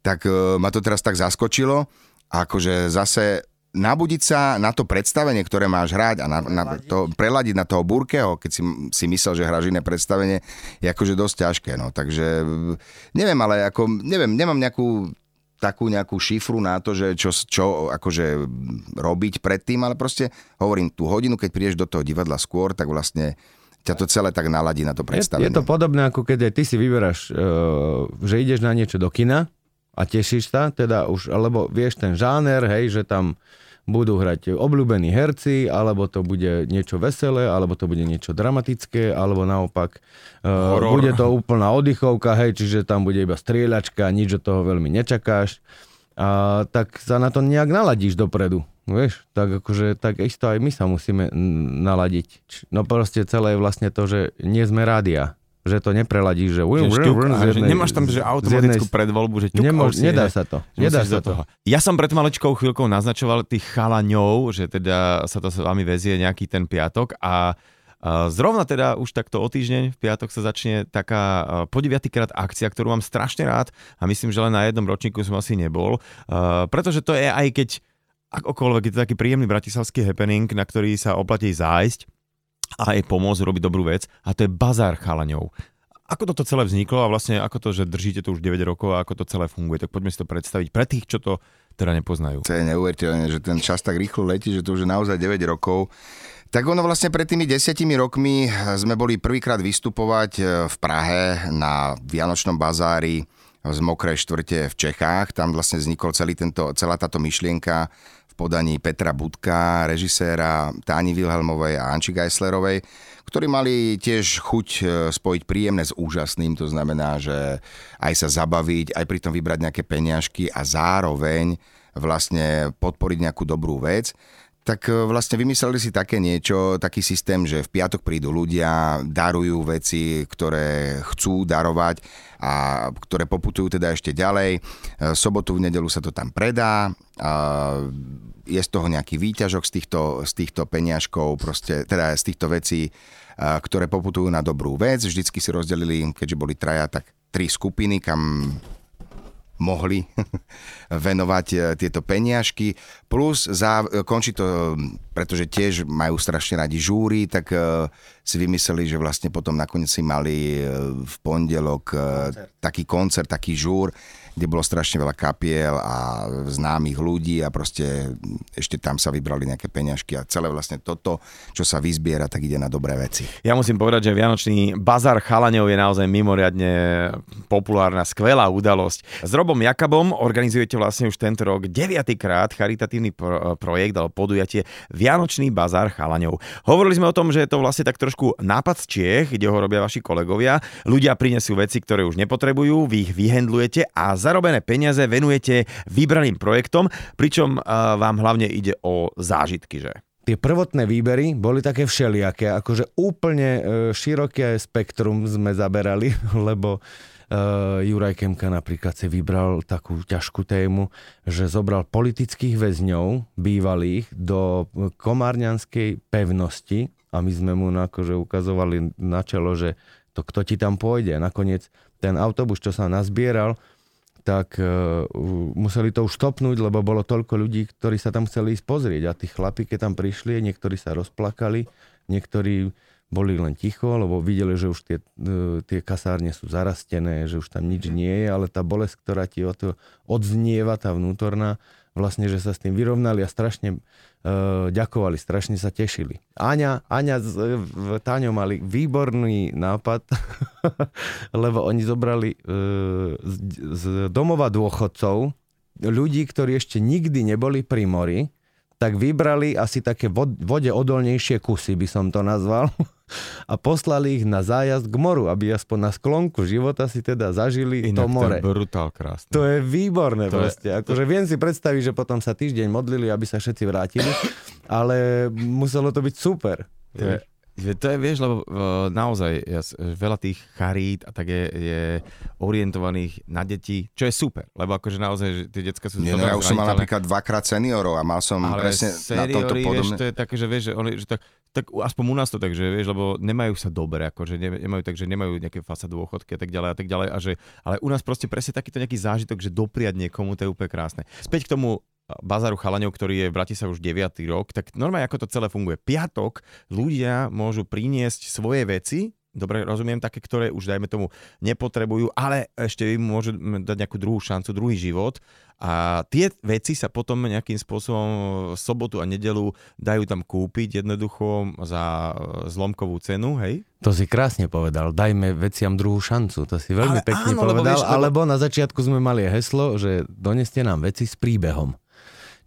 tak e, ma to teraz tak zaskočilo, akože zase nabudiť sa na to predstavenie, ktoré máš hrať a na, na to, preladiť na toho Burkeho, keď si, si myslel, že hráš iné predstavenie, je akože dosť ťažké, no, takže neviem, ale ako, neviem, nemám nejakú takú nejakú šifru na to, že čo, čo akože robiť predtým, ale proste hovorím, tú hodinu, keď prídeš do toho divadla skôr, tak vlastne ťa to celé tak naladí na to predstavenie. Je, je to podobné, ako keď aj ty si vyberáš, že ideš na niečo do kina a tešíš sa, teda už, alebo vieš ten žáner, hej, že tam budú hrať obľúbení herci, alebo to bude niečo veselé, alebo to bude niečo dramatické, alebo naopak horor. Bude to úplná oddychovka, hej, čiže tam bude iba strieľačka, nič od toho veľmi nečakáš. A tak sa na to nejak naladíš dopredu, vieš? Tak akože, tak isto aj my sa musíme naladiť. No proste celé je vlastne to, že nie sme rádia. Že to nepreladíš, že... Že, šťuk, z jednej, že nemáš tam že automatickú jednej... predvoľbu, že ťuk... Nemôž, si, nedá sa to. Nedá sa to. Toho. Ja som pred maličkou chvíľkou naznačoval tých chalaňov, že teda sa to s vami vezie nejaký ten piatok a zrovna teda už takto o týždeň v piatok sa začne taká po deviatykrát akcia, ktorú mám strašne rád a myslím, že len na jednom ročníku som asi nebol, pretože to je aj keď akokoľvek je to taký príjemný bratislavský happening, na ktorý sa oplatí zájsť a aj pomôcť robiť dobrú vec a to je bazár chalaňov. Ako toto celé vzniklo a vlastne ako to, že držíte to už deväť rokov a ako to celé funguje, tak poďme si to predstaviť pre tých, čo to teda nepoznajú. To je neuveriteľné, že ten čas tak rýchlo letí, že to už je naozaj deväť rokov. Tak ono vlastne pred tými desiatimi rokmi sme boli prvýkrát vystupovať v Prahe na Vianočnom bazári z Mokrej štvrte v Čechách. Tam vlastne vznikol celý tento, celá táto myšlienka podaní Petra Budka, režiséra Táni Wilhelmovej a Anči Geislerovej, ktorí mali tiež chuť spojiť príjemné s úžasným, to znamená, že aj sa zabaviť, aj pritom vybrať nejaké peniažky a zároveň vlastne podporiť nejakú dobrú vec. Tak vlastne vymysleli si také niečo, taký systém, že v piatok prídu ľudia, darujú veci, ktoré chcú darovať a ktoré poputujú teda ešte ďalej. Sobotu v nedeľu sa to tam predá, je z toho nejaký výťažok z týchto, z týchto peniažkov, proste, teda z týchto vecí, ktoré poputujú na dobrú vec. Vždycky si rozdelili, keďže boli traja, tak tri skupiny, kam... mohli venovať tieto peniažky, plus za, končí to, pretože tiež majú strašne radi žúry, tak si vymysleli, že vlastne potom nakoniec si mali v pondelok taký koncert, taký žúr, kde bolo strašne veľa kapiel a známych ľudí a proste ešte tam sa vybrali nejaké peňažky a celé vlastne toto, čo sa vyzbiera, tak ide na dobré veci. Ja musím povedať, že Vianočný bazár chalaňov je naozaj mimoriadne populárna, skvelá udalosť. Z Robom Jakabom organizujete vlastne už tento rok deviatykrát charitatívny pro- projekt alebo podujatie Vianočný bazár chalaňov. Hovorili sme o tom, že je to vlastne tak trošku nápad z Čiech, kde ho robia vaši kolegovia. Ľudia prinesú veci, ktoré už nepotrebujú, vy ich vyhendlujete a zarobené peniaze venujete vybraným projektom, pričom vám hlavne ide o zážitky, že? Tie prvotné výbery boli také všelijaké, akože úplne široké spektrum sme zaberali, lebo Uh, Juraj Kemka napríklad si vybral takú ťažkú tému, že zobral politických väzňov bývalých do komárňanskej pevnosti a my sme mu akože ukazovali na čelo, že to kto ti tam pôjde. Nakoniec ten autobus, čo sa nazbieral, tak uh, museli to už stopnúť, lebo bolo toľko ľudí, ktorí sa tam chceli ísť pozrieť a tí chlapi, keď tam prišli, niektorí sa rozplakali, niektorí boli len ticho, lebo videli, že už tie, tie kasárne sú zarastené, že už tam nič nie je, ale tá bolesť, ktorá ti od, odznieva, tá vnútorná, vlastne, že sa s tým vyrovnali a strašne e, ďakovali, strašne sa tešili. Áňa, Áňa s e, Táňou mali výborný nápad, lebo oni zobrali e, z, z domova dôchodcov ľudí, ktorí ešte nikdy neboli pri mori, tak vybrali asi také vod, vode odolnejšie kusy, by som to nazval, a poslali ich na zájazd k moru, aby aspoň na sklonku života si teda zažili inak to more. Inak to je brutál krásne. To je výborné to proste. Je... Akože viem si predstaviť, že potom sa týždeň modlili, aby sa všetci vrátili, ale muselo to byť super. To je, to je vieš, lebo naozaj veľa tých charít a tak je, je orientovaných na deti, čo je super, lebo akože naozaj že tie decká sú... Nie, no, ja už som mal napríklad dvakrát seniorov a mal som ale presne seniori, na tomto podobné. Vieš, to je také, že vieš, že oni... Že tak, tak aspoň u nás to tak, že vieš, lebo nemajú sa dobre, akože nemajú tak, že nemajú nejaké fasa dôchodky a tak ďalej a tak ďalej, a že, ale u nás proste presne takýto nejaký zážitok, že dopriad niekomu, to je úplne krásne. Späť k tomu bazáru chalaňov, ktorý je v Bratislave už deviaty rok, tak normálne ako to celé funguje. Piatok ľudia môžu priniesť svoje veci, dobre rozumiem, také, ktoré už dajme tomu nepotrebujú, ale ešte im môžu dať nejakú druhú šancu, druhý život. A tie veci sa potom nejakým spôsobom sobotu a nedelu dajú tam kúpiť jednoducho za zlomkovú cenu, hej? To si krásne povedal, dajme veciam druhú šancu, to si veľmi ale pekne áno, povedal, lebo vieš, alebo na začiatku sme mali heslo, že doneste nám veci s príbehom.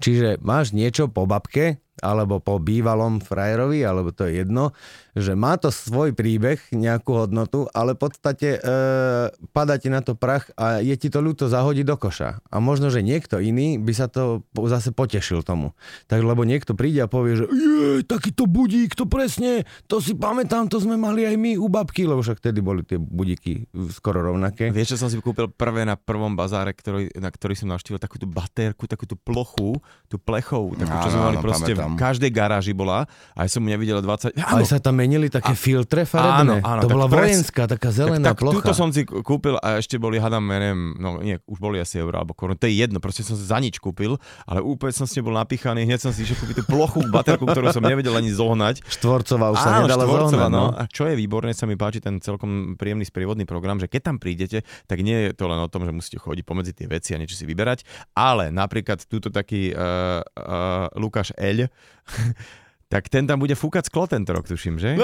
Čiže máš niečo po babke, alebo po bývalom frajerovi, alebo to je jedno, že má to svoj príbeh, nejakú hodnotu, ale v podstate e, padá ti na to prach a je ti to ľúto zahodiť do koša. A možno, že niekto iný by sa to zase potešil tomu. Tak, lebo niekto príde a povie, že je, takýto budík, to presne, to si pamätám, to sme mali aj my u babky, lebo však vtedy boli tie budíky skoro rovnaké. Vieš, čo som si kúpil prvé na prvom bazáre, ktorý, na ktorý som navštívil takú tú batérku, takú tú plochu, tú plechov, takú, čo sme mali proste v každej garáži bola, aj som nevidel dvadsať... Áno. Aj sa tam menili také a... filtre farebné. Áno, áno, to bola vojenská, taká zelená tak, tak plocha. Tak túto som si kúpil a ešte boli, hádam, neviem, no nie, už boli asi euro alebo korun, to je jedno, proste som si za nič kúpil, ale úplne som s nebol napíchaný, hneď som si išiel kúpiť tú plochu, baterku, ktorú som nevedel ani zohnať. Štvorcová už áno, sa nedala zohnať. No. A čo je výborné, sa mi páči ten celkom príjemný sprievodný program, že keď tam prídete, tak nie je to len o tom, že musíte chodiť pomedzi tie veci a niečo si vyberať, ale napríklad túto taký uh, uh, Lukáš L. Tak ten tam bude fúkať sklo tento rok, tuším, že?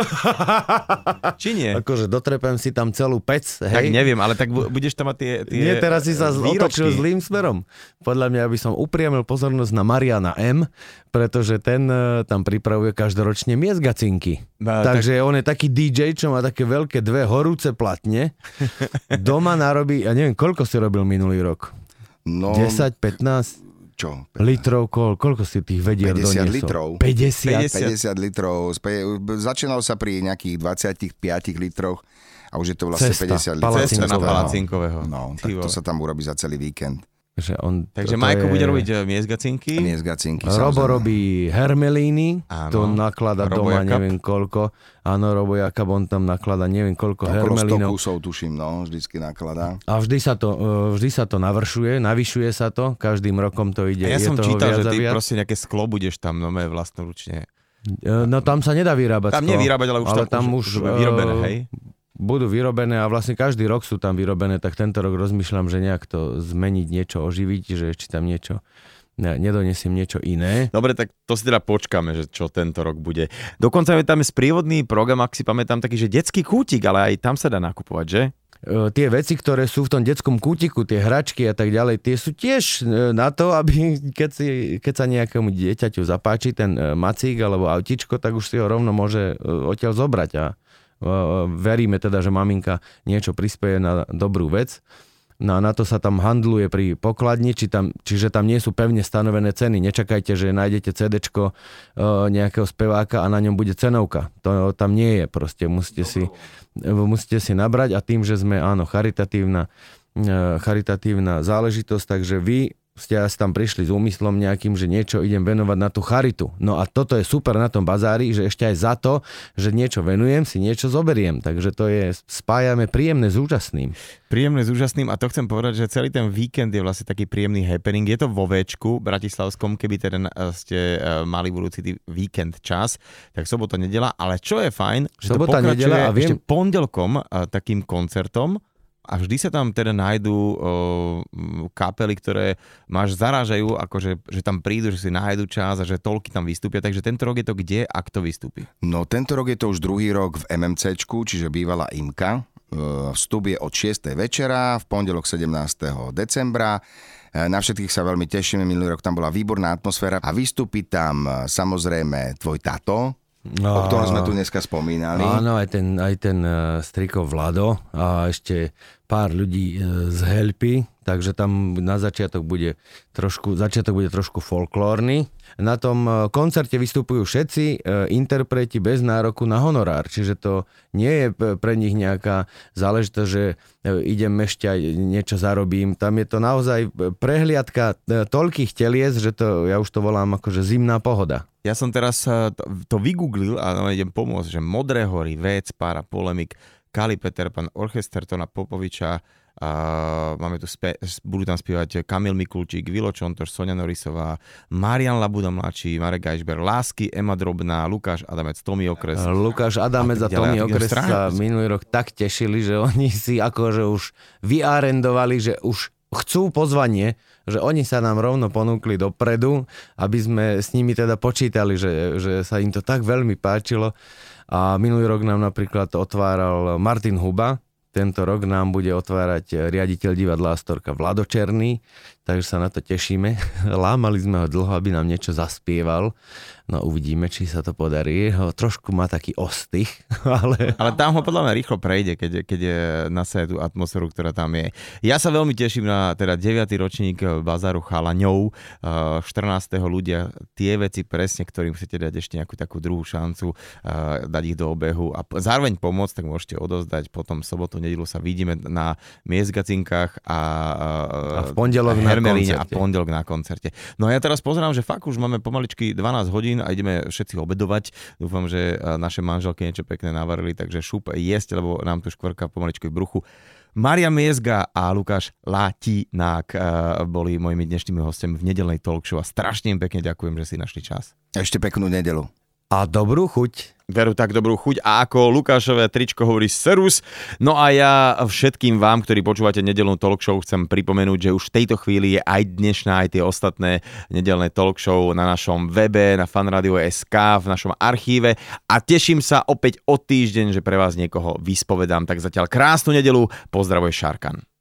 Či nie? Akože dotrepem si tam celú pec, hej? Tak neviem, ale tak budeš tam mať tie, tie nie, teraz si sa otočil zlým smerom. Podľa mňa by som upriamil pozornosť na Mariana M., pretože ten tam pripravuje každoročne miezgacinky. No, Takže tak... on je taký dý džej, čo má také veľké dve horúce platne. Doma narobí, ja neviem, koľko si robil minulý rok? No... desať, pätnásť... Čo? Litrov, koľ, koľko si tých vedier doniesol? päťdesiat litrov. päťdesiat? päťdesiat litrov. Začínalo sa pri nejakých dvadsaťpäť litroch a už je to vlastne cesta, päťdesiat litrov. Cesta palacinkového. No, tak to sa tam urobí za celý víkend. Že on, Takže Majko je... bude robiť miezgacinky. Miezgacinky, Robo samozrejme. Robí hermelíny, áno. To naklada Robo doma Jakab. Neviem koľko. Áno, Robo Jakab, on tam naklada neviem koľko okolo hermelínov. Okolo sto kusov, tuším, no, vždycky naklada. A vždy sa to, vždy sa to navršuje, navyšuje sa to, každým rokom to ide. A ja je som čítal, že ty proste nejaké sklo budeš tam, no mé vlastnoručne. No tam sa nedá vyrábať tam sklo. Tam nevyrábať, ale už ale tam, tam už, už vyrobené, hej? Budú vyrobené a vlastne každý rok sú tam vyrobené, tak tento rok rozmýšľam, že nejak to zmeniť, niečo oživiť, že či tam niečo, ne, nedonesiem niečo iné. Dobre, tak to si teda počkáme, že čo tento rok bude. Dokonca je tam sprievodný program, ak si pamätám, taký, že detský kútik, ale aj tam sa dá nakupovať, že? tie veci, ktoré sú v tom detskom kútiku, tie hračky a tak ďalej, tie sú tiež na to, aby keď, si, keď sa nejakému dieťaťu zapáči ten macík alebo autičko, tak už si ho rovno môže odtiaľ zobrať a veríme teda, že maminka niečo prispeje na dobrú vec. No a na to sa tam handluje pri pokladni, či tam, čiže tam nie sú pevne stanovené ceny. Nečakajte, že nájdete cédečko nejakého speváka a na ňom bude cenovka. To tam nie je proste. Musíte si, musíte si nabrať a tým, že sme áno, charitatívna, charitatívna záležitosť, takže vy ste asi tam prišli s úmyslom nejakým, že niečo idem venovať na tú charitu. No a toto je super na tom bazári, že ešte aj za to, že niečo venujem, si niečo zoberiem. Takže to je, spájame príjemné s úžasným. Príjemné s úžasným a to chcem povedať, že celý ten víkend je vlastne taký príjemný happening. Je to vo Véčku bratislavskom, keby teda ste mali budúci víkend čas, tak sobota, nedela. Ale čo je fajn, že sobota, to pokračuje a viem... ešte pondelkom takým koncertom. A vždy sa tam teda nájdú o, kapely, ktoré máš zarážajú, akože, že tam prídu, že si nájdu čas a že toľky tam vystúpia. Takže tento rok je to kde a kto vystúpi? No tento rok je to už druhý rok v em em céčku, čiže bývalá IMKA. Vstup je od šiestej večera, v pondelok sedemnásteho decembra. Na všetkých sa veľmi tešíme, minulý rok tam bola výborná atmosféra. A vystúpi tam samozrejme tvoj tato, no, o ktorom sme tu dneska spomínali. Áno, aj ten, aj ten strikov Vlado a ešte pár ľudí z Heľpy, takže tam na začiatok bude trošku, začiatok bude trošku folklórny. Na tom koncerte vystupujú všetci interpreti bez nároku na honorár, čiže to nie je pre nich nejaká záležitosť, že idem ešte aj niečo zarobím. Tam je to naozaj prehliadka toľkých telies, že to, ja už to volám akože zimná pohoda. Ja som teraz to vygooglil a no, idem pomôcť, že Modré hory, Vec, Pára, Polemik, Kali Peter, Pan, Orchester, Tona Popoviča, a máme tu spe, budú tam spievať Kamil Mikulčík, Vilo Čontoš, Soňa Norisová, Marian Labuda mladší, Marek Gajšber, Lásky, Ema Drobná, Lukáš Adamec, Tomi Okres. Lukáš Adamec a, a Tomi Okres sa minulý rok tak tešili, že oni si akože už vyarendovali, že už chcú pozvanie, že oni sa nám rovno ponúkli dopredu, aby sme s nimi teda počítali, že, že sa im to tak veľmi páčilo. A minulý rok nám napríklad otváral Martin Huba, tento rok nám bude otvárať riaditeľ divadla Astorka Vlado Černý, takže sa na to tešíme. Lámali sme ho dlho, aby nám niečo zaspieval. No uvidíme, či sa to podarí. Ho trošku má taký ostych, ale... Ale tam ho podľa mňa rýchlo prejde, keď, keď je nasaje tú atmosféru, ktorá tam je. Ja sa veľmi teším na teda deviaty ročník Bazaru Chalaňov. štrnásteho ľudia, tie veci presne, ktorým chcete dať ešte nejakú takú druhú šancu, dať ich do obehu a zároveň pomôcť, tak môžete odozdať potom sobotu, nedelu sa vidíme na Miezgacinkách a, a v pondelok na koncerte. A pondelok na koncerte. No ja teraz pozerám, že fakt už máme pomaličky dvanásť hodín a ideme všetci obedovať. Dúfam, že naše manželky niečo pekné navarili, takže šup jesť, lebo nám tu škvrka pomaličky v bruchu. Majo Miezga a Lukáš Latinák boli mojimi dnešnými hostami v nedeľnej talkshow a strašne im pekne ďakujem, že si našli čas. Ešte peknú nedeľu. A dobrú chuť. Veru, tak dobrú chuť. A ako Lukášové tričko hovorí servus. No a ja všetkým vám, ktorí počúvate nedelnú talkshow, chcem pripomenúť, že už v tejto chvíli je aj dnešná, aj tie ostatné nedelné talkshow na našom webe, na fanradio bodka es ká, v našom archíve. A teším sa opäť o týždeň, že pre vás niekoho vyspovedám. Tak zatiaľ krásnu nedeľu. Pozdravuje Šarkan.